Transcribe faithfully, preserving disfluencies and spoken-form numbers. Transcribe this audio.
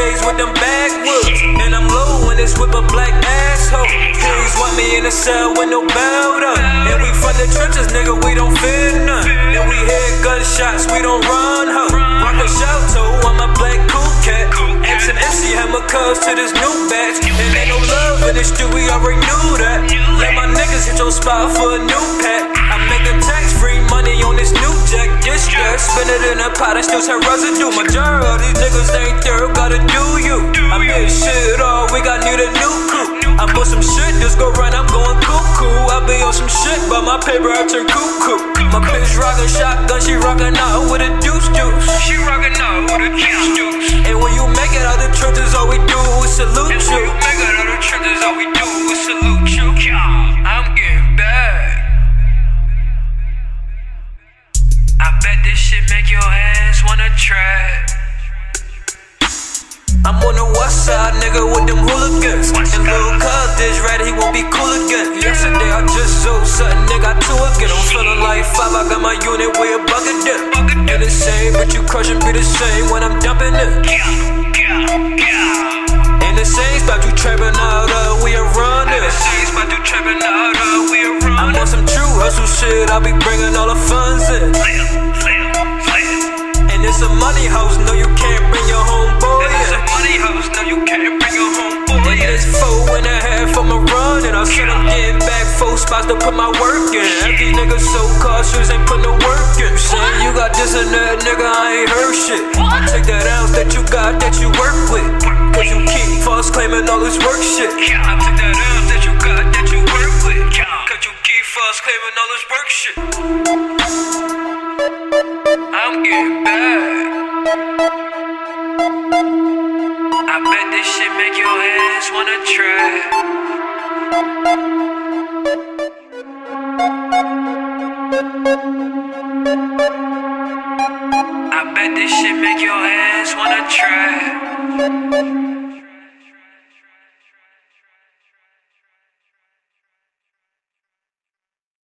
J's with them backwoods, and I'm low when this whip a black asshole. Police want me in a cell with no belt up, and we from the trenches, nigga, we don't fear none. And we hear gunshots, we don't run, huh? Rock a shout to, I'm a black cool cat. X and M C have my cuz to this new batch, and ain't no love in this dude, we already knew that. Let my niggas hit your spot for a new pack. I'm making tax-free money on this new jack. This year, spin it in a pot and still have residue. Majority of these niggas ain't there, gotta do you. I made shit all week, I need a new crew. I'm on some shit, just go run, I'm going cuckoo. I be on some shit, but my paper I turn cuckoo. My bitch rockin' shotgun, she rockin' out with a deuce deuce. She rockin' out with a deuce deuce. And when you make it out of the trenches, all we do is salute you. And when you make it out of the trenches, all we do is salute you. I'm getting bad. I bet this shit make your ass wanna trap. I'm on the west side, nigga, with them hooligans. And Lil' Cuz this rat, he won't be cool again. Yesterday I just sold something, nigga, two again. I'm feeling like five, I got my unit with a bucket dip. And the same, but you crushing be the same when I'm dumping it. And the same spot you trapping out of, we a running. I'm on some true hustle shit, I'll be bringing all the funds in. And it's a money house, no you can't bring your homeboy in. It's a money house, no you can't bring your homeboy in. It's four and a half on my run, and I said I'm getting back four spots to put my work in. These niggas so cautious, ain't put no work in. Saying you got this and that, nigga, I ain't heard shit. I take that ounce that you got that you work with, cause you keep false claiming all this work shit. I take that ounce that you got that you work with, cause you keep false claiming all this work shit. I'm getting bad. I bet this shit make your ass wanna trap. I bet this shit make your ass wanna trap.